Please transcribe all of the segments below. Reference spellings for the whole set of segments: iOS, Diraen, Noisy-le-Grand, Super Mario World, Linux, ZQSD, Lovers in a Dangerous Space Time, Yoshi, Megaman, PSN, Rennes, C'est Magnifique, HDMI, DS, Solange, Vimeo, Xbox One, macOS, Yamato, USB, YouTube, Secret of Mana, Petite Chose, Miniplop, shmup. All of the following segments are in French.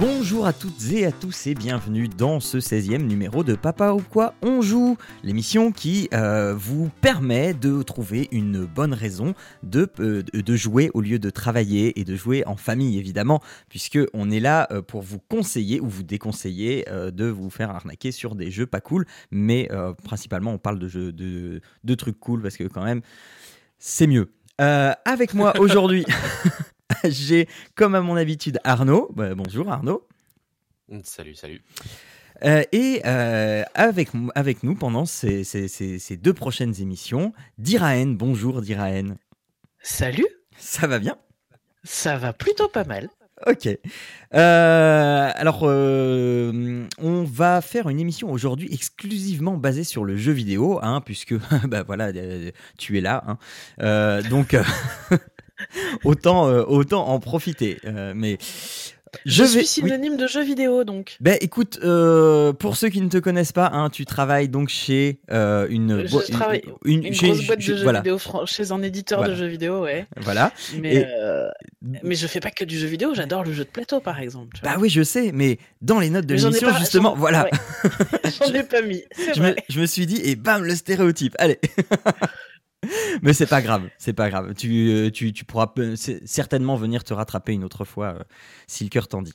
Bonjour à toutes et à tous et bienvenue dans ce 16e numéro de Papa ou quoi on joue, l'émission qui vous permet de trouver une bonne raison de jouer au lieu de travailler et de jouer en famille évidemment, puisque on est là pour vous conseiller ou vous déconseiller de vous faire arnaquer sur des jeux pas cool, mais principalement on parle de jeux de trucs cool parce que quand même c'est mieux. Avec moi aujourd'hui. J'ai, comme à mon habitude, Arnaud. Bonjour Arnaud. Salut. Et avec nous pendant ces deux prochaines émissions, Diraen. Bonjour Diraen. Salut. Ça va bien ? Ça va plutôt pas mal. Ok. Alors, on va faire une émission aujourd'hui exclusivement basée sur le jeu vidéo, hein, puisque tu es là. Hein. Donc... Autant en profiter. Mais je suis synonyme de jeux vidéo, donc. Ben écoute, pour ceux qui ne te connaissent pas, hein, tu travailles donc chez une grosse boîte de jeux vidéo, chez un éditeur de jeux vidéo, ouais. Voilà. Mais je fais pas que du jeu vidéo, j'adore le jeu de plateau, par exemple. Bah oui, je sais, mais dans les notes de l'émission, justement, voilà. Ouais. J'en ai pas mis. Je me suis dit, et bam, le stéréotype. Allez. Mais c'est pas grave. Tu pourras certainement venir te rattraper une autre fois si le cœur t'en dit.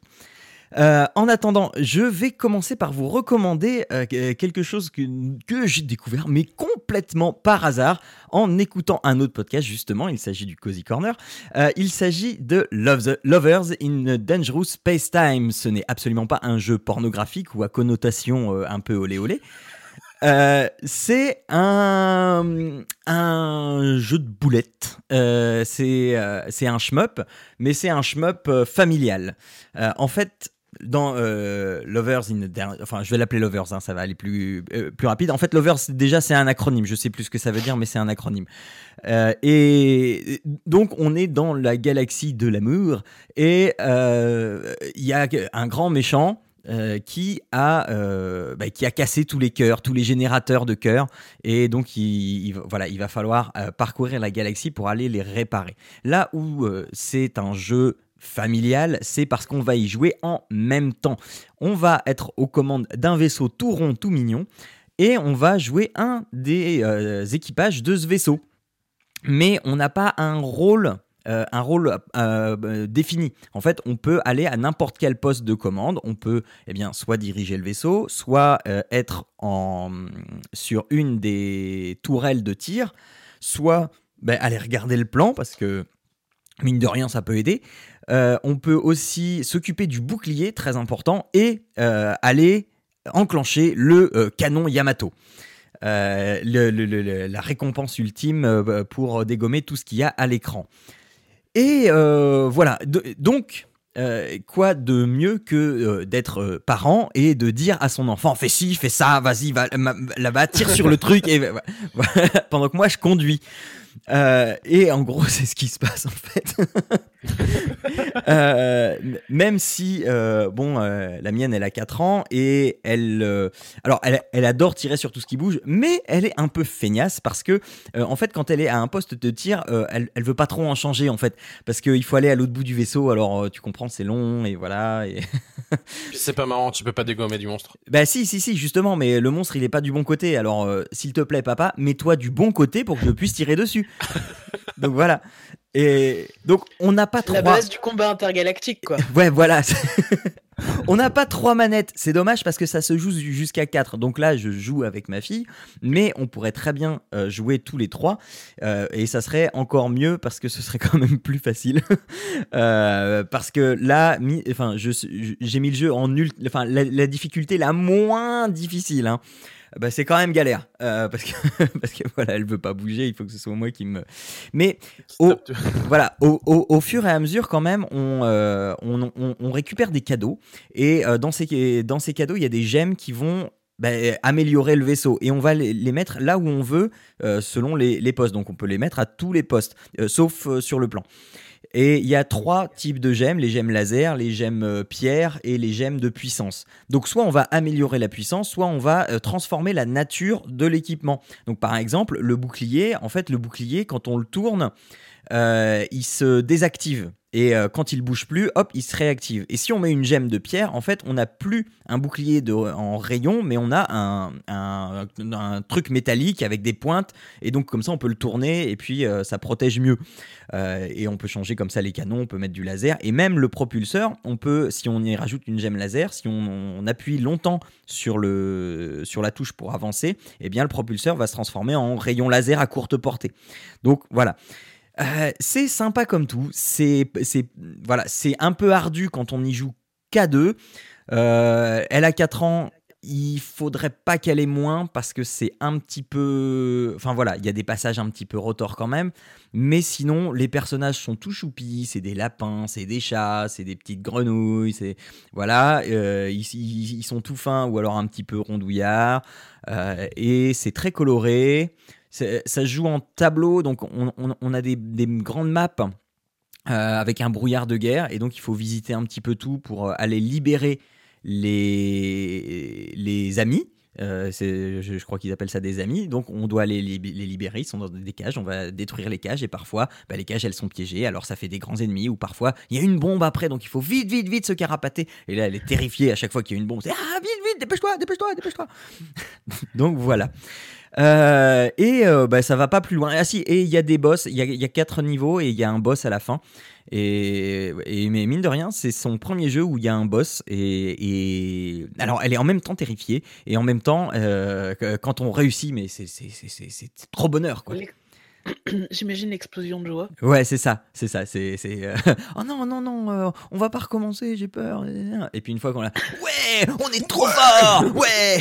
En attendant, je vais commencer par vous recommander quelque chose que j'ai découvert, mais complètement par hasard, en écoutant un autre podcast, justement. Il s'agit du Cozy Corner. Il s'agit de Lovers in a Dangerous Space Time. Ce n'est absolument pas un jeu pornographique ou à connotation un peu olé-olé. C'est un jeu de boulettes. C'est un shmup, mais c'est un shmup familial. En fait, dans Lovers in the... Enfin, je vais l'appeler Lovers, hein, ça va aller plus rapide. En fait, Lovers, déjà, c'est un acronyme. Je sais plus ce que ça veut dire, mais c'est un acronyme. Et donc, on est dans la galaxie de l'amour. Et il y a un grand méchant... Qui a cassé tous les cœurs, tous les générateurs de cœurs, et donc il va falloir parcourir la galaxie pour aller les réparer. Là où c'est un jeu familial, c'est parce qu'on va y jouer en même temps. On va être aux commandes d'un vaisseau tout rond, tout mignon, et on va jouer un des équipages de ce vaisseau. Mais on n'a pas un rôle... défini. En fait, on peut aller à n'importe quel poste de commande. On peut, soit diriger le vaisseau, soit être sur une des tourelles de tir, soit aller regarder le plan parce que mine de rien, ça peut aider. On peut aussi s'occuper du bouclier, très important, et aller enclencher le canon Yamato. La récompense ultime pour dégommer tout ce qu'il y a à l'écran. Et voilà, donc quoi de mieux que d'être parent et de dire à son enfant « Fais ci, fais ça, vas-y, va tire sur le truc et, » pendant que moi je conduis. Et en gros, c'est ce qui se passe en fait. Même si, la mienne, elle a 4 ans et elle adore tirer sur tout ce qui bouge, mais elle est un peu feignasse parce que, en fait, quand elle est à un poste de tir, elle veut pas trop en changer en fait, parce qu'il faut aller à l'autre bout du vaisseau. Alors, tu comprends, c'est long et voilà. Et c'est pas marrant, tu peux pas dégommer du monstre. Bah si, justement, mais le monstre, il est pas du bon côté. Alors, s'il te plaît, papa, mets-toi du bon côté pour que je puisse tirer dessus. Donc voilà. Et donc on n'a pas la base du combat intergalactique, quoi. Ouais, voilà. On n'a pas 3 manettes, c'est dommage parce que ça se joue jusqu'à 4. Donc là, je joue avec ma fille, mais on pourrait très bien jouer tous les 3 et ça serait encore mieux parce que ce serait quand même plus facile. Parce que là, j'ai mis le jeu en la difficulté la moins difficile, hein. Bah, c'est quand même galère parce que voilà, elle veut pas bouger, il faut que ce soit moi qui me... Mais au fur et à mesure quand même on récupère des cadeaux et dans ces cadeaux il y a des gemmes qui vont améliorer le vaisseau, et on va les mettre là où on veut selon les postes. Donc on peut les mettre à tous les postes sauf sur le plan. Et il y a trois types de gemmes, les gemmes laser, les gemmes pierre et les gemmes de puissance. Donc soit on va améliorer la puissance, soit on va transformer la nature de l'équipement. Donc par exemple, le bouclier, quand on le tourne, il se désactive. Et quand il bouge plus, hop, il se réactive. Et si on met une gemme de pierre, en fait, on n'a plus un bouclier en rayon, mais on a un truc métallique avec des pointes. Et donc, comme ça, on peut le tourner et puis ça protège mieux. Et on peut changer comme ça les canons, on peut mettre du laser. Et même le propulseur, on peut, si on y rajoute une gemme laser, si on appuie longtemps sur la touche pour avancer, eh bien, le propulseur va se transformer en rayon laser à courte portée. Donc, voilà. C'est sympa comme tout, c'est un peu ardu quand on n'y joue qu'à deux. Elle a 4 ans, il faudrait pas qu'elle ait moins parce que c'est un petit peu... Enfin voilà, il y a des passages un petit peu retors quand même. Mais sinon, les personnages sont tout choupis, c'est des lapins, c'est des chats, c'est des petites grenouilles, voilà, ils sont tout fins ou alors un petit peu rondouillards. Et c'est très coloré. Ça se joue en tableau, donc on a des grandes maps avec un brouillard de guerre, et donc il faut visiter un petit peu tout pour aller libérer les amis. Je crois qu'ils appellent ça des amis. Donc on doit les libérer, ils sont dans des cages, on va détruire les cages, et parfois les cages elles sont piégées, alors ça fait des grands ennemis, ou parfois il y a une bombe après, donc il faut vite se carapater, et là elle est terrifiée à chaque fois qu'il y a une bombe, c'est vite, dépêche-toi. Donc voilà. Ça va pas plus loin. Ah si, et il y a des boss, il y a 4 niveaux et il y a un boss à la fin. Mais mine de rien, c'est son premier jeu où il y a un boss, et alors elle est en même temps terrifiée et en même temps quand on réussit, mais c'est trop bonheur quoi. J'imagine l'explosion de joie. Ouais, c'est ça. Oh non, on va pas recommencer, j'ai peur. Et puis une fois qu'on l'a, ouais, on est trop fort, ouais.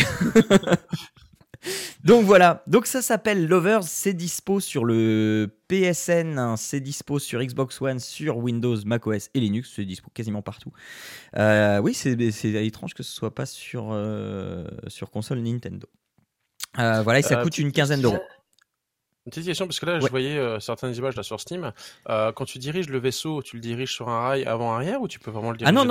Donc voilà, donc ça s'appelle Lovers, c'est dispo sur le PSN, hein, c'est dispo sur Xbox One, sur Windows, macOS et Linux, c'est dispo quasiment partout. Oui, c'est étrange que ce soit pas sur, sur console Nintendo. Voilà, et ça coûte une quinzaine d'euros. Une petite question, parce que là, ouais. Je voyais certaines images là, sur Steam. Quand tu diriges le vaisseau, tu le diriges sur un rail avant-arrière, ou tu peux vraiment le diriger? Ah non.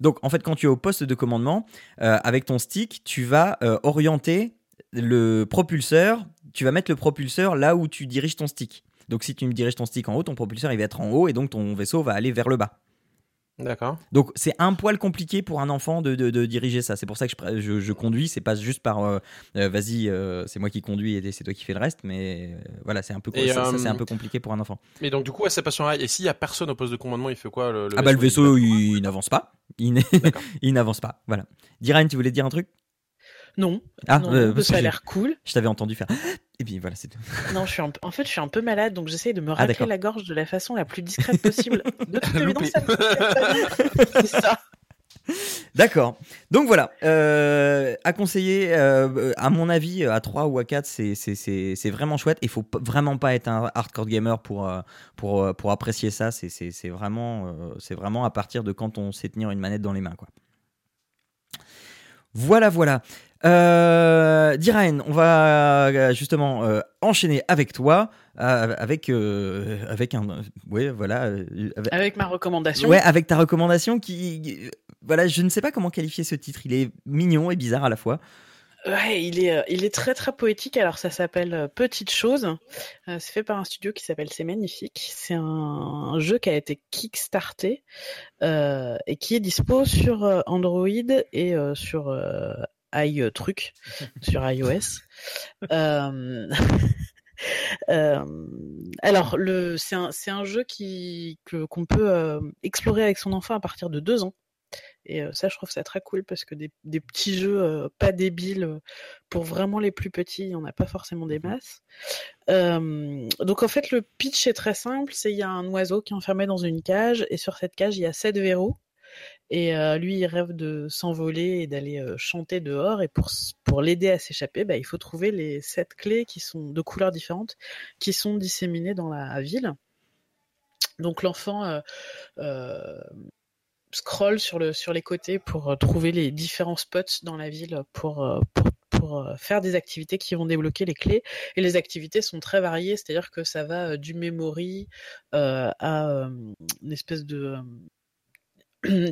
Donc, en fait, quand tu es au poste de commandement, avec ton stick, tu vas orienter le propulseur. Tu vas mettre le propulseur là où tu diriges ton stick. Donc, si tu diriges ton stick en haut, ton propulseur, il va être en haut, et donc ton vaisseau va aller vers le bas. D'accord. Donc c'est un poil compliqué pour un enfant de diriger ça. C'est pour ça que je conduis. C'est pas juste par vas-y, c'est moi qui conduis et c'est toi qui fais le reste. Mais voilà, c'est un peu ça, c'est un peu compliqué pour un enfant. Mais donc du coup, ça passe sur un rail. Et s'il y a personne au poste de commandement, il fait quoi le vaisseau? Ah bah le vaisseau, il n'avance pas. Il n'avance pas. Voilà. Diran, tu voulais dire un truc? Non. Ah, non, ça a l'air cool. Je t'avais entendu faire. Et puis voilà, c'est tout. Non, je suis un peu malade, donc j'essaye de me racler la gorge de la façon la plus discrète possible. De toute évidence, c'est ça. D'accord. Donc voilà, à conseiller, à mon avis, à 3 ou à 4, c'est vraiment chouette. Il ne faut vraiment pas être un hardcore gamer pour apprécier ça. C'est vraiment à partir de quand on sait tenir une manette dans les mains, quoi. Voilà. Diraen, on va justement enchaîner avec toi, avec ma recommandation. Ouais, avec ta recommandation qui, voilà, je ne sais pas comment qualifier ce titre. Il est mignon et bizarre à la fois. Ouais, il est très très poétique. Alors ça s'appelle Petite Chose. C'est fait par un studio qui s'appelle C'est Magnifique. C'est un jeu qui a été kickstarté et qui est dispo sur Android et sur iTruc, sur iOS. Alors c'est un jeu qu'on peut explorer avec son enfant à partir de 2 ans. Et ça, je trouve ça très cool parce que des petits jeux pas débiles, pour vraiment les plus petits, il n'y en a pas forcément des masses. Donc en fait, le pitch est très simple, il y a un oiseau qui est enfermé dans une cage, et sur cette cage, il y a 7 verrous. Et lui, il rêve de s'envoler et d'aller chanter dehors. Et pour l'aider à s'échapper, il faut trouver les 7 clés qui sont de couleurs différentes qui sont disséminées dans la ville. Donc l'enfant... scroll sur les côtés pour trouver les différents spots dans la ville pour faire des activités qui vont débloquer les clés. Et les activités sont très variées, c'est-à-dire que ça va du memory à une espèce de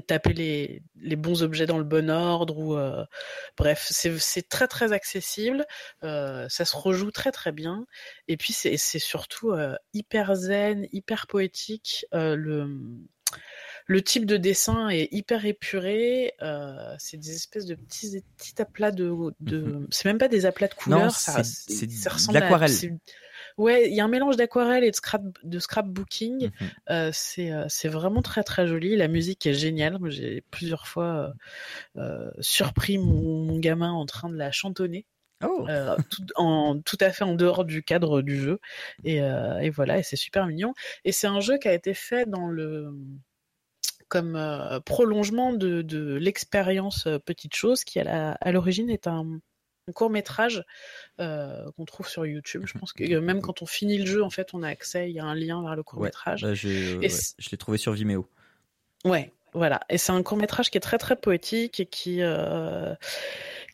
taper les bons objets dans le bon ordre ou bref, c'est très très accessible, ça se rejoue très très bien et puis c'est surtout hyper zen, hyper poétique, le type de dessin est hyper épuré, c'est des espèces de petits aplats de c'est même pas des aplats de couleurs, non, ça ressemble à l'aquarelle. Ouais, il y a un mélange d'aquarelle et de scrapbooking. C'est vraiment très très joli. La musique est géniale. Moi, j'ai plusieurs fois surpris mon gamin en train de la chantonner. Oh. Tout à fait en dehors du cadre du jeu. Et voilà, et c'est super mignon. Et c'est un jeu qui a été fait comme prolongement de l'expérience Petite Chose, qui à l'origine est un court-métrage qu'on trouve sur YouTube. Je pense que même quand on finit le jeu, en fait, on a accès, il y a un lien vers le court-métrage. Ouais, je l'ai trouvé sur Vimeo. Ouais, voilà. Et c'est un court-métrage qui est très, très poétique et qui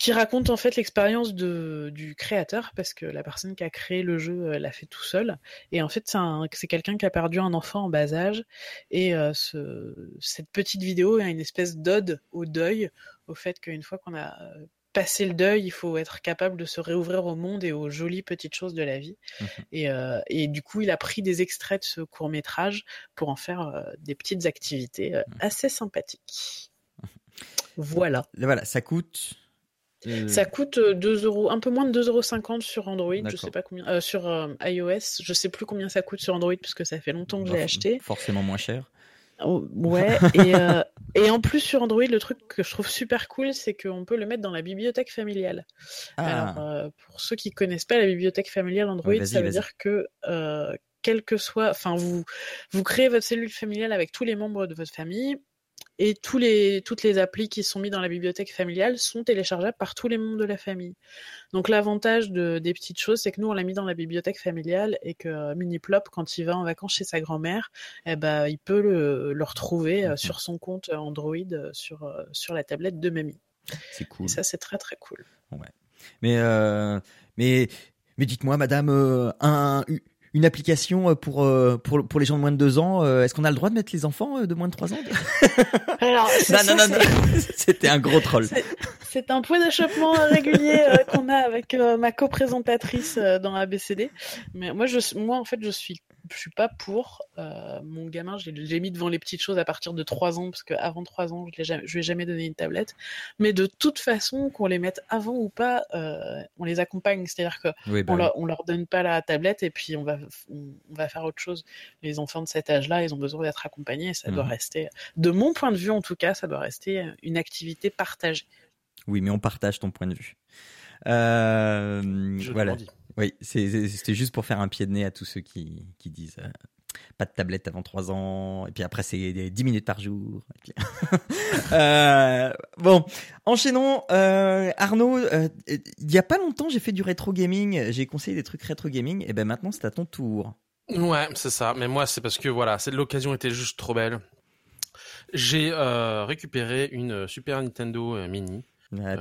raconte, en fait, l'expérience du créateur, parce que la personne qui a créé le jeu l'a fait tout seul. Et en fait, c'est quelqu'un qui a perdu un enfant en bas âge. Et cette petite vidéo a une espèce d'ode au deuil, au fait qu'une fois qu'on a passer le deuil, il faut être capable de se réouvrir au monde et aux jolies petites choses de la vie. Et du coup, il a pris des extraits de ce court-métrage pour en faire des petites activités assez sympathiques. Voilà, ça coûte... Ça coûte 2€, un peu moins de 2,50€ sur Android. D'accord. Je sais pas combien sur iOS, je sais plus combien ça coûte sur Android parce que ça fait longtemps que je l'ai acheté. Forcément moins cher. Ouais, et en plus sur Android, le truc que je trouve super cool, c'est qu'on peut le mettre dans la bibliothèque familiale. Ah. Alors, pour ceux qui connaissent pas la bibliothèque familiale Android, ça veut dire que quel que soit, enfin vous créez votre cellule familiale avec tous les membres de votre famille et toutes les applis qui sont mises dans la bibliothèque familiale sont téléchargeables par tous les membres de la famille. Donc l'avantage des petites choses, c'est que nous on l'a mis dans la bibliothèque familiale et que Miniplop, quand il va en vacances chez sa grand-mère, il peut le retrouver sur son compte Android sur la tablette de mamie. C'est cool. Et ça c'est très très cool. Ouais. Mais dites-moi madame, une application pour les gens de moins de 2 ans, est-ce qu'on a le droit de mettre les enfants de moins de 3 ans? Alors, non, c'était un gros troll. C'est un point d'achoppement régulier qu'on a avec ma coprésentatrice dans ABCD. Mais moi en fait, je suis pas pour. Mon gamin, j'ai mis devant les petites choses à partir de 3 ans, parce qu'avant 3 ans, je lui ai jamais donné une tablette. Mais de toute façon, qu'on les mette avant ou pas, on les accompagne. C'est-à-dire qu'on on leur donne pas la tablette et puis on va faire autre chose. Les enfants de cet âge-là, ils ont besoin d'être accompagnés. Et ça doit rester, de mon point de vue en tout cas, ça doit rester une activité partagée. Oui, mais on partage ton point de vue. Voilà. Oui, c'était juste pour faire un pied de nez à tous ceux qui disent pas de tablette avant 3 ans, et puis après c'est 10 minutes par jour. Et puis... bon, enchaînons. Arnaud, il y a pas longtemps, j'ai fait du rétro gaming, j'ai conseillé des trucs rétro gaming, et ben maintenant c'est à ton tour. Ouais, c'est ça. Mais moi, c'est parce que voilà, l'occasion était juste trop belle. J'ai récupéré une Super Nintendo Mini.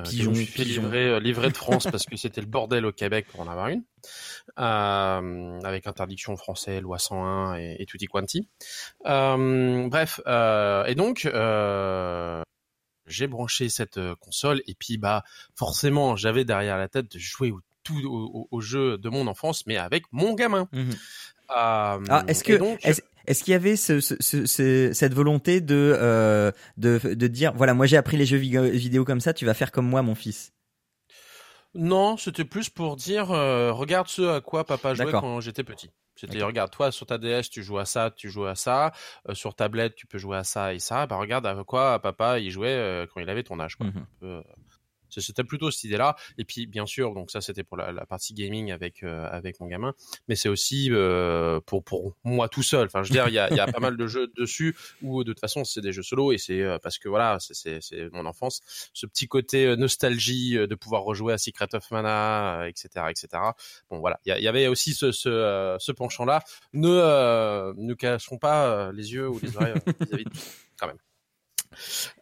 Pigeon, je me suis fait livrer de France parce que c'était le bordel au Québec pour en avoir une, avec interdiction français, loi 101 et tutti quanti. Et donc j'ai branché cette console et puis forcément j'avais derrière la tête de jouer au jeu de mon enfance, mais avec mon gamin. Est-ce qu'il y avait cette volonté de dire voilà, moi j'ai appris les jeux vidéo comme ça, tu vas faire comme moi mon fils? Non, c'était plus pour dire regarde ce à quoi papa jouait quand j'étais petit. C'était regarde, toi sur ta DS tu joues à ça, sur tablette tu peux jouer à ça et ça, regarde à quoi papa il jouait quand il avait ton âge, quoi. C'était plutôt cette idée-là, et puis bien sûr, donc ça c'était pour la partie gaming avec mon gamin, mais c'est aussi pour moi tout seul. Enfin, je veux dire, il y a pas mal de jeux dessus où de toute façon c'est des jeux solo, et c'est parce que voilà, c'est mon enfance, ce petit côté nostalgie de pouvoir rejouer à Secret of Mana, etc. Bon voilà, il y avait aussi ce penchant-là. Ne cachons pas les yeux ou les oreilles vis-à-vis de tout, quand même.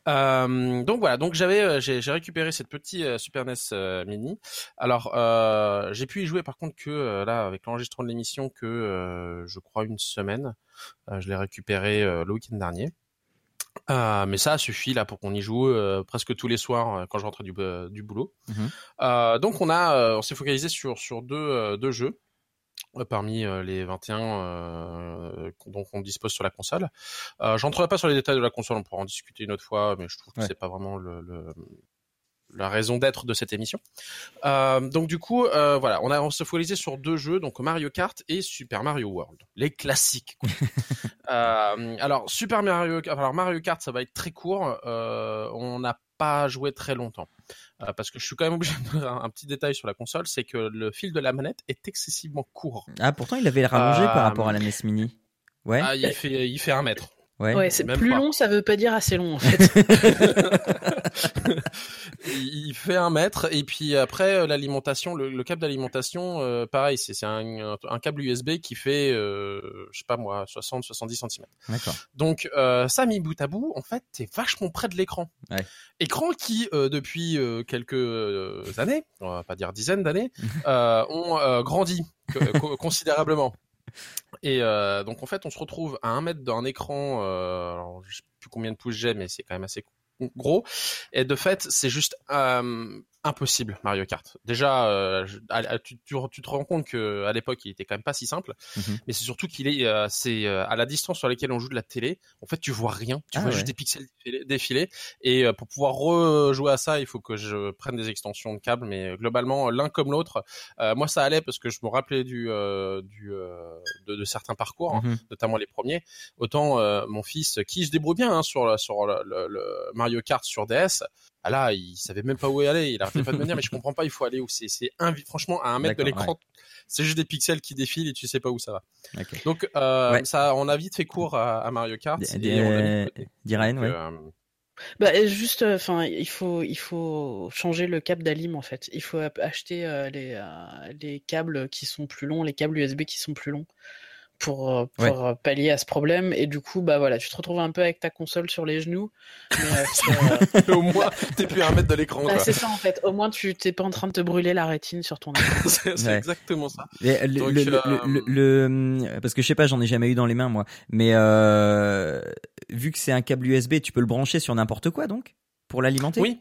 Donc voilà, donc j'ai récupéré cette petite Super NES Mini. Alors j'ai pu y jouer par contre que là avec l'enregistrement de l'émission que je crois une semaine. Je l'ai récupéré le week-end dernier. Mais ça suffit là pour qu'on y joue presque tous les soirs quand je rentre du boulot. Donc on s'est focalisé sur deux jeux parmi les 21 donc on dispose sur la console. J'entrerai pas sur les détails de la console, on pourra en discuter une autre fois, mais je trouve que c'est pas vraiment la raison d'être de cette émission. Donc du coup, voilà, on s'est focalisé sur deux jeux, donc Mario Kart et Super Mario World, les classiques. Alors Mario Kart, ça va être très court. On n'a pas joué très longtemps parce que je suis quand même obligé de dire un petit détail sur la console, c'est que le fil de la manette est excessivement court. Ah, pourtant il avait rallongé par rapport à la NES Mini. Ouais. Ah, il fait 1 mètre. Ouais, c'est même plus long, ça veut pas dire assez long en fait. Il fait 1 mètre et puis après l'alimentation, le câble d'alimentation, pareil, c'est un câble USB qui fait, je sais pas moi, 60-70 cm. D'accord. Donc ça mis bout à bout, en fait, t'es vachement près de l'écran. Ouais. Écran qui depuis quelques années, on va pas dire dizaines d'années, ont grandi considérablement. Et donc en fait on se retrouve à 1 mètre d'un écran, alors, je sais plus combien de pouces j'ai, mais c'est quand même assez gros, et de fait c'est juste impossible Mario Kart. Déjà tu te rends compte qu'à l'époque il était quand même pas si simple, mais c'est surtout qu'il est à la distance sur laquelle on joue de la télé, en fait tu vois rien, tu vois juste des pixels défiler, et pour pouvoir rejouer à ça il faut que je prenne des extensions de câbles, mais globalement l'un comme l'autre, moi ça allait parce que je me rappelais de certains parcours, notamment les premiers, autant mon fils qui se débrouille bien sur le Mario Kart sur DS, là il savait même pas où aller, il arrêtait pas de me dire mais je comprends pas, il faut aller où, franchement à 1 mètre de l'écran, c'est juste des pixels qui défilent et tu sais pas où ça va. Okay. Donc ça, on a vite fait court à Mario Kart. D'Iraine, ouais. Bah juste, enfin il faut changer le câble d'alim en fait. Il faut acheter les câbles qui sont plus longs, les câbles USB qui sont plus longs pour pallier à ce problème, et du coup bah voilà, tu te retrouves un peu avec ta console sur les genoux, mais au moins t'es plus à 1 mètre de l'écran, quoi. C'est ça en fait, au moins tu t'es pas en train de te brûler la rétine sur ton écran. c'est exactement ça. Donc, parce que je sais pas, j'en ai jamais eu dans les mains moi, mais vu que c'est un câble USB, tu peux le brancher sur n'importe quoi donc pour l'alimenter. Oui.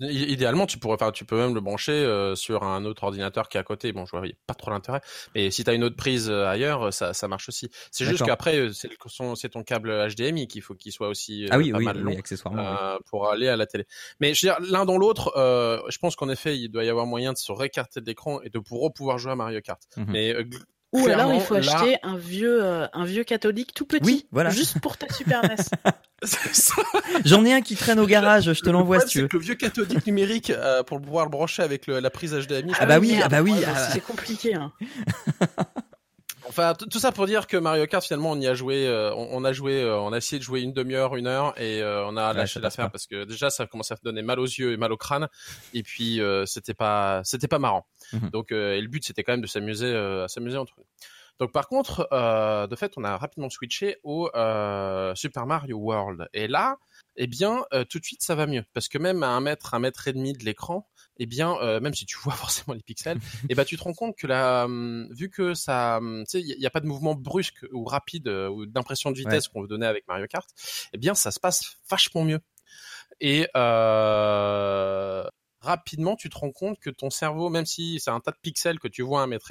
Idéalement, tu peux même le brancher sur un autre ordinateur qui est à côté. Bon, je vois, il n'y a pas trop l'intérêt. Mais si tu as une autre prise ailleurs, ça marche aussi. C'est juste qu'après, c'est ton câble HDMI qu'il faut qu'il soit aussi mal long, accessoirement, pour aller à la télé. Mais je veux dire, l'un dans l'autre, je pense qu'en effet, il doit y avoir moyen de se récarter de l'écran et de pouvoir jouer à Mario Kart. Mais ou alors il faut acheter un vieux catholique tout petit, juste pour ta Super NES. J'en ai un qui traîne au garage, je te l'envoie si tu veux. Le vieux cathodique numérique pour pouvoir le brancher avec la prise HDMI. C'est compliqué. Hein. Enfin, tout ça pour dire que Mario Kart, finalement, on a essayé de jouer 1 demi-heure, 1 heure, et on a lâché l'affaire parce que déjà ça commençait à donner mal aux yeux et mal au crâne, et puis c'était pas marrant. Donc et le but c'était quand même de s'amuser entre nous. Donc par contre, de fait, on a rapidement switché au Super Mario World. Et là, eh bien, tout de suite, ça va mieux. Parce que même à 1 mètre, 1,5 mètre de l'écran, eh bien, même si tu vois forcément les pixels, eh ben, tu te rends compte que vu que ça, tu sais, il n'y a pas de mouvement brusque ou rapide ou d'impression de vitesse qu'on veut donner avec Mario Kart, eh bien, ça se passe vachement mieux. Et rapidement, tu te rends compte que ton cerveau, même si c'est un tas de pixels que tu vois à 1,5 mètre,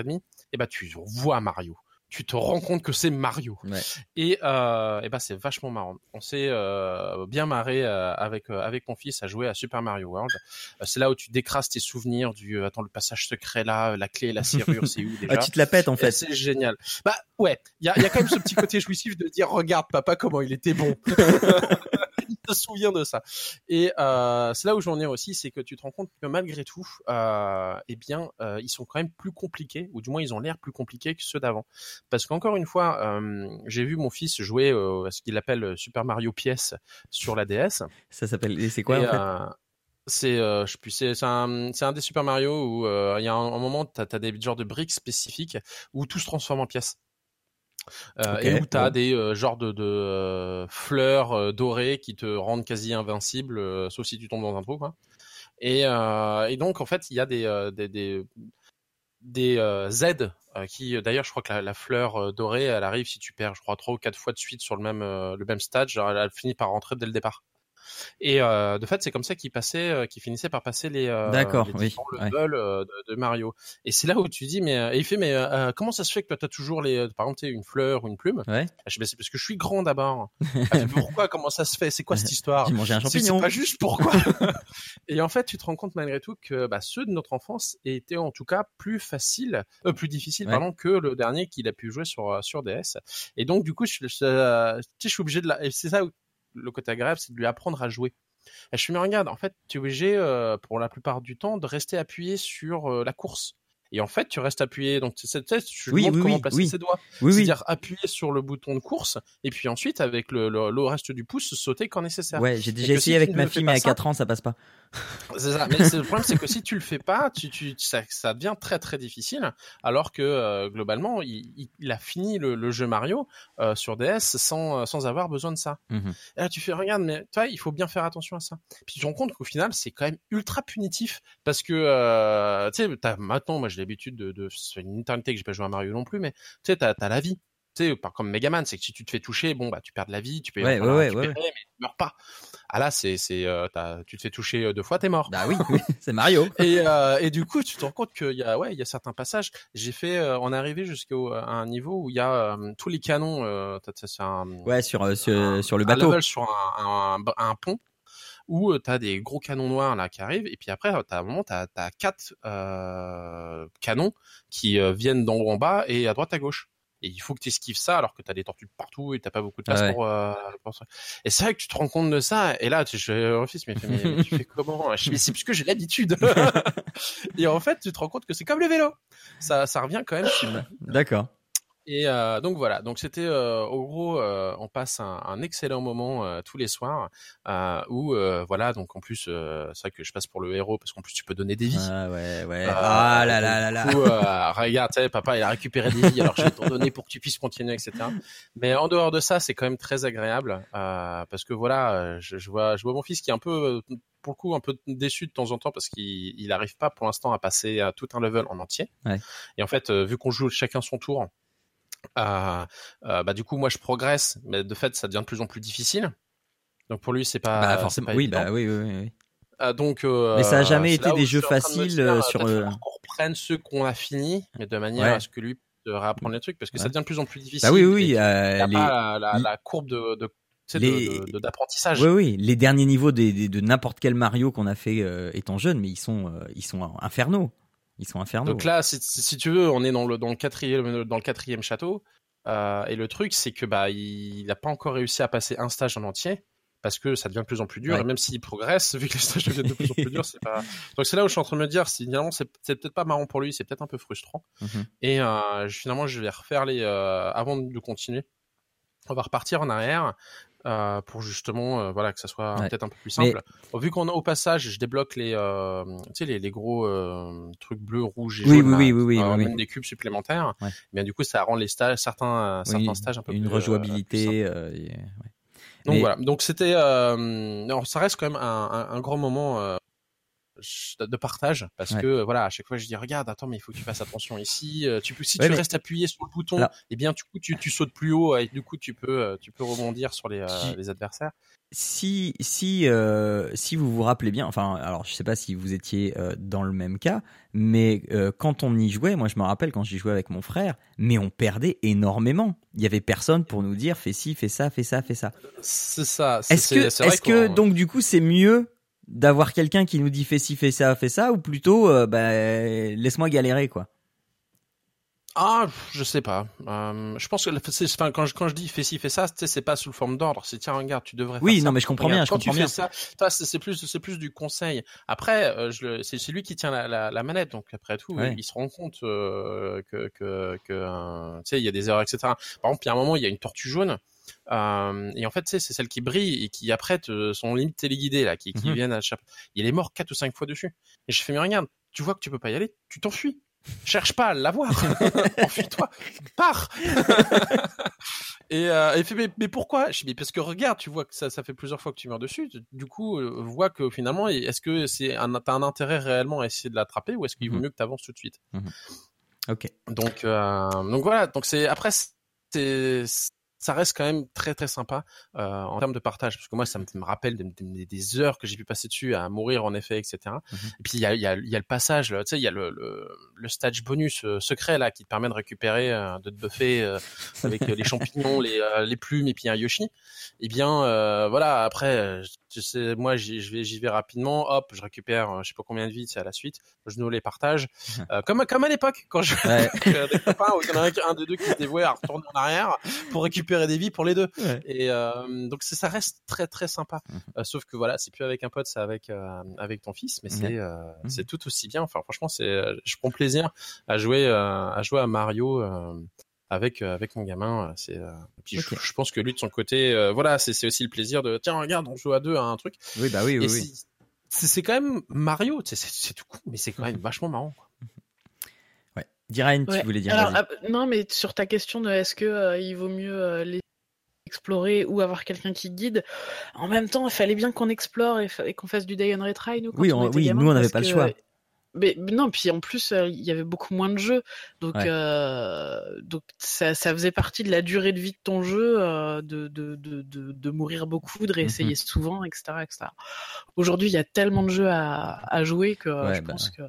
eh ben, tu vois Mario. Tu te rends compte que c'est Mario. Ouais. Et eh ben, c'est vachement marrant. On s'est bien marré avec mon fils à jouer à Super Mario World. C'est là où tu décrasses tes souvenirs du attends, le passage secret là, la clé, la serrure, c'est où déjà. Ah, tu te la pètes en fait. Et c'est génial. Bah ouais, il y a quand même ce petit côté jouissif de dire regarde papa comment il était bon. Il se souvient de ça. Et c'est là où j'en ai aussi, c'est que tu te rends compte que malgré tout, eh bien, ils sont quand même plus compliqués, ou du moins ils ont l'air plus compliqués que ceux d'avant. Parce qu'encore une fois, j'ai vu mon fils jouer à ce qu'il appelle Super Mario Pièce sur la DS. Ça s'appelle. Et c'est quoi en fait c'est un des Super Mario où il y a un moment, t'as des genres de briques spécifiques où tout se transforme en pièces. Okay, et où tu as des genres de fleurs dorées qui te rendent quasi invincible, sauf si tu tombes dans un pot, quoi. Et donc, en fait, il y a des aides qui, d'ailleurs, je crois que la fleur dorée, elle arrive si tu perds, je crois, 3 ou 4 fois de suite sur le même stage, elle finit par rentrer dès le départ. Et de fait, c'est comme ça qu'il finissait par passer les différents levels de Mario. Et c'est là où tu dis, mais comment ça se fait que toi t'as toujours par exemple une fleur ou une plume? Ouais. Je dis, c'est parce que je suis grand d'abord. Pourquoi? Comment ça se fait? C'est quoi cette histoire? J'ai mangé un champignon. C'est pas juste pourquoi. Et en fait, tu te rends compte malgré tout que ceux de notre enfance étaient en tout cas plus difficiles, que le dernier qu'il a pu jouer sur DS. Et donc du coup, je suis obligé de et c'est ça où le côté agréable, c'est de lui apprendre à jouer. Et je me regarde, en fait, tu es obligé pour la plupart du temps de rester appuyé sur la course. Et en fait, tu restes appuyé, donc tu montres comment placer ses doigts. Oui, c'est-à-dire appuyer sur le bouton de course et puis ensuite, avec le reste du pouce, sauter quand nécessaire. Ouais, j'ai déjà essayé avec ma fille, mais à 4 ans, ça passe pas. C'est ça, mais le problème, c'est que si tu le fais pas, ça devient très très difficile. Alors que globalement, il a fini le jeu Mario sur DS sans avoir besoin de ça. Mm-hmm. Et là, tu fais, regarde, mais toi, il faut bien faire attention à ça. Puis tu te rends compte qu'au final, c'est quand même ultra punitif parce que tu sais, maintenant, moi, je l'ai l'habitude de c'est une éternité que j'ai pas joué à Mario non plus, mais tu sais, t'as la vie, tu sais, comme Megaman, c'est que si tu te fais toucher, tu perds de la vie, tu peux mais tu meurs pas. Ah là, c'est tu te fais toucher 2 fois, t'es mort. Bah oui, c'est Mario. Et du coup, tu te rends compte qu'il y a certains passages. J'ai fait on est arrivé à un niveau où il y a tous les canons sur le bateau, sur un pont, où t'as des gros canons noirs là qui arrivent, et puis après à un moment t'as 4 canons qui viennent d'en haut en bas et à droite à gauche, et il faut que t'esquives ça alors que t'as des tortues partout et t'as pas beaucoup de place pour ça. Et c'est vrai que tu te rends compte de ça, et là je refuse, mais tu fais comment? Je dis, c'est parce que j'ai l'habitude. Et en fait tu te rends compte que c'est comme le vélo, ça revient quand même. D'accord. Et donc voilà, donc c'était au gros, on passe un excellent moment tous les soirs où voilà, donc en plus c'est vrai que je passe pour le héros parce qu'en plus tu peux donner des vies. Ah ouais. Ah là. Du coup, regarde, tu sais, papa il a récupéré des vies, alors je vais t'en donner pour que tu puisses continuer, etc. Mais en dehors de ça, c'est quand même très agréable parce que voilà, je vois mon fils qui est un peu pour le coup un peu déçu de temps en temps parce qu'il arrive pas pour l'instant à passer à tout un level en entier. Ouais. Et en fait, vu qu'on joue chacun son tour. Du coup moi je progresse, mais de fait ça devient de plus en plus difficile, donc pour lui c'est pas forcément, c'est pas évident. Oui. Mais ça a jamais été des jeux faciles sur on reprenne ceux qu'on a fini, mais de manière à ce que lui puisse réapprendre les trucs, parce que ça devient de plus en plus difficile. La courbe de d'apprentissage. Oui, les derniers niveaux de n'importe quel Mario qu'on a fait étant jeune, mais ils sont infernaux. Ils sont infernaux. Donc là, si tu veux, on est dans le quatrième château. Et le truc, c'est que il n'a pas encore réussi à passer un stage en entier parce que ça devient de plus en plus dur. Ouais. Et même s'il progresse, vu que les stages deviennent de plus en plus durs, c'est pas. Donc c'est là où je suis en train de me dire, finalement, c'est peut-être pas marrant pour lui, c'est peut-être un peu frustrant. Mm-hmm. Et finalement, je vais refaire avant de continuer. On va repartir en arrière. Pour justement que ça soit peut-être un peu plus simple. Mais... vu qu'on a au passage, je débloque les gros trucs bleus, rouges et jaunes, même des cubes supplémentaires. Ouais. Et bien du coup, ça rend les stages, certains stages un peu plus rejouabilité. Donc voilà. Donc c'était, alors ça reste quand même un grand moment. De partage, parce que voilà, à chaque fois je dis regarde, attends, mais il faut que tu fasses attention ici, tu restes appuyé sur le bouton, et tu sautes plus haut, et du coup tu peux rebondir sur les adversaires. Si vous vous rappelez bien, enfin, alors je sais pas si vous étiez dans le même cas, mais quand on y jouait, moi je me rappelle quand j'y jouais avec mon frère, mais on perdait énormément. Il y avait personne pour nous dire fais ci, fais ça, fais ça, fais ça. C'est ça. Est-ce que donc du coup c'est mieux d'avoir quelqu'un qui nous dit fais ci, fais ça, ou plutôt laisse-moi galérer, quoi? Ah, je sais pas. Je pense que quand je dis fais ci, fais ça, c'est pas sous forme d'ordre. C'est tiens, regarde, tu devrais. Oui, faire non, ça, mais je comprends regarde, bien. Quand je comprends bien. Ça, c'est plus du conseil. Après, c'est lui qui tient la manette, donc après tout, il se rend compte que tu sais, il y a des erreurs, etc. Par exemple, il y a un moment, il y a une tortue jaune. Et en fait, c'est celle qui brille et qui après sont limite téléguidées là, qui viennent à chaque. Il est mort 4 ou 5 fois dessus. Et je fais mais regarde, tu vois que tu peux pas y aller, tu t'enfuis. Cherche pas à l'avoir. Enfuis-toi. Pars. Et fait, mais pourquoi? Je dis, mais parce que regarde, tu vois que ça fait plusieurs fois que tu meurs dessus. Du coup, vois que finalement, est-ce que t'as un intérêt réellement à essayer de l'attraper ou est-ce qu'il vaut mieux que t'avances tout de suite? Ok. Donc voilà. Donc ça reste quand même très très sympa en termes de partage, parce que moi ça me rappelle des heures que j'ai pu passer dessus à mourir en effet, etc. Et puis il y a le passage, tu sais, il y a le stage bonus secret là qui te permet de récupérer, de te buffer avec les champignons, les plumes et puis un Yoshi. Et bien voilà, après tu sais, moi j'y vais rapidement, hop, je récupère je sais pas combien de vies, c'est à la suite, je nous les partage comme à l'époque quand je des copains où il y en a un des deux qui se dévouait à retourner en arrière pour récupérer des vies pour les deux. Et donc ça reste très très sympa. Sauf que voilà, c'est plus avec un pote, c'est avec ton fils, mais c'est tout aussi bien. Enfin franchement, je prends plaisir à jouer à Mario avec mon gamin. C'est puis je pense que lui de son côté, voilà, c'est aussi le plaisir de tiens regarde, on joue à deux à un truc. Oui bah oui. C'est quand même Mario, c'est tout cool, mais c'est quand même vachement marrant. Diraine, tu voulais dire. Alors, non, mais sur ta question de est-ce que il vaut mieux les explorer ou avoir quelqu'un qui guide. En même temps, il fallait bien qu'on explore et qu'on fasse du day and retry. Nous, on n'avait pas le choix. Mais non, puis en plus, il y avait beaucoup moins de jeux, donc ça faisait partie de la durée de vie de ton jeu, de mourir beaucoup, de réessayer souvent, etc. Aujourd'hui, il y a tellement de jeux à jouer que je pense que.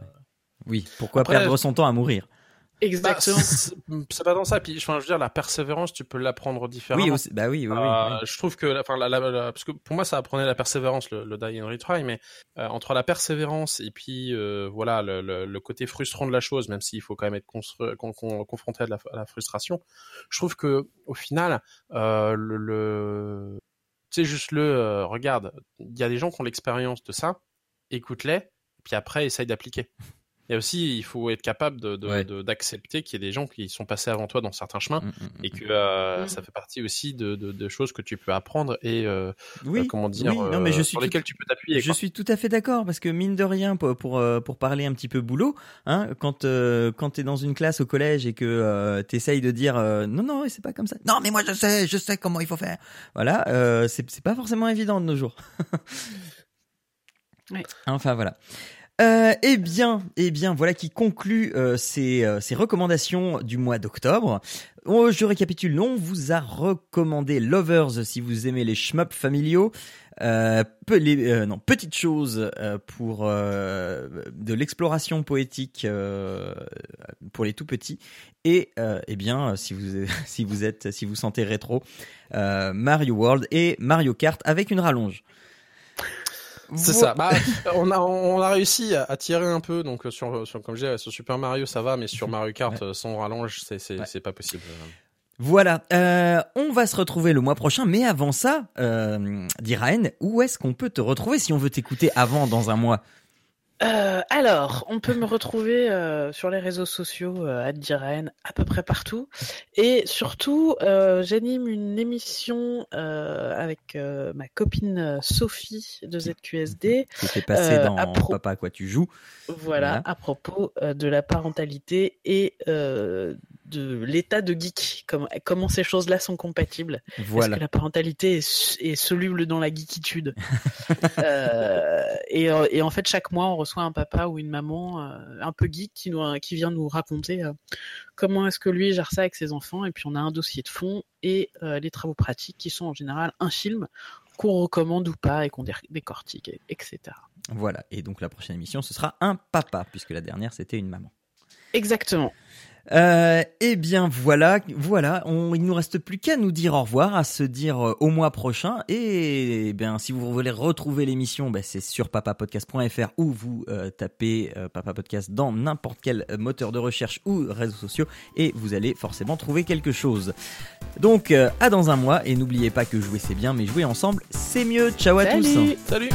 Oui, pourquoi après, perdre son temps à mourir? Exactement. C'est pas dans ça. Puis, je veux dire, la persévérance, tu peux l'apprendre différemment. Oui, aussi, oui. Je trouve que, enfin, parce que pour moi, ça apprenait la persévérance, le die and retry, mais entre la persévérance et puis, voilà, le côté frustrant de la chose, même s'il faut quand même être confronté à la frustration, je trouve que, au final, c'est juste regarde, il y a des gens qui ont l'expérience de ça, écoute-les, puis après, essaye d'appliquer. Et aussi, il faut être capable d'accepter qu'il y a des gens qui sont passés avant toi dans certains chemins et que ça fait partie aussi de choses que tu peux apprendre et sur lesquelles tu peux t'appuyer. Je suis tout à fait d'accord parce que mine de rien, pour parler un petit peu boulot, hein, quand t'es dans une classe au collège et que t'essayes de dire non, c'est pas comme ça. Non, mais moi je sais comment il faut faire. Voilà, c'est pas forcément évident de nos jours. Enfin voilà. Eh bien, voilà qui conclut ces recommandations du mois d'octobre. Je récapitule, on vous a recommandé Lovers si vous aimez les shmups familiaux, Petite Chose pour de l'exploration poétique pour les tout petits, et eh bien si vous sentez rétro, Mario World et Mario Kart avec une rallonge. C'est ça. Bah, on a réussi à tirer un peu. Donc sur comme je disais, sur Super Mario ça va, mais sur Mario Kart sans rallonge, c'est pas possible. Voilà. On va se retrouver le mois prochain, mais avant ça, Diraen, où est-ce qu'on peut te retrouver si on veut t'écouter avant dans un mois? Alors, on peut me retrouver sur les réseaux sociaux @Diraen à peu près partout, et surtout j'anime une émission avec ma copine Sophie de ZQSD qui s'est passée dans Papa à quoi tu joues. Voilà, à propos de la parentalité et de l'état de geek, comment ces choses-là sont compatibles. Voilà. Est-ce que la parentalité est soluble dans la geekitude? Et en fait, chaque mois, on reçoit un papa ou une maman un peu geek qui vient nous raconter comment est-ce que lui gère ça avec ses enfants. Et puis, on a un dossier de fond et les travaux pratiques qui sont en général un film qu'on recommande ou pas et qu'on décortique, etc. Voilà. Et donc, la prochaine émission, ce sera un papa, puisque la dernière, c'était une maman. Exactement. Eh bien voilà, il nous reste plus qu'à nous dire au revoir, à se dire au mois prochain. Et bien si vous voulez retrouver l'émission, c'est sur papapodcast.fr ou vous tapez papapodcast dans n'importe quel moteur de recherche ou réseaux sociaux et vous allez forcément trouver quelque chose. Donc à dans un mois, et n'oubliez pas que jouer c'est bien, mais jouer ensemble c'est mieux. Ciao à tous. Salut.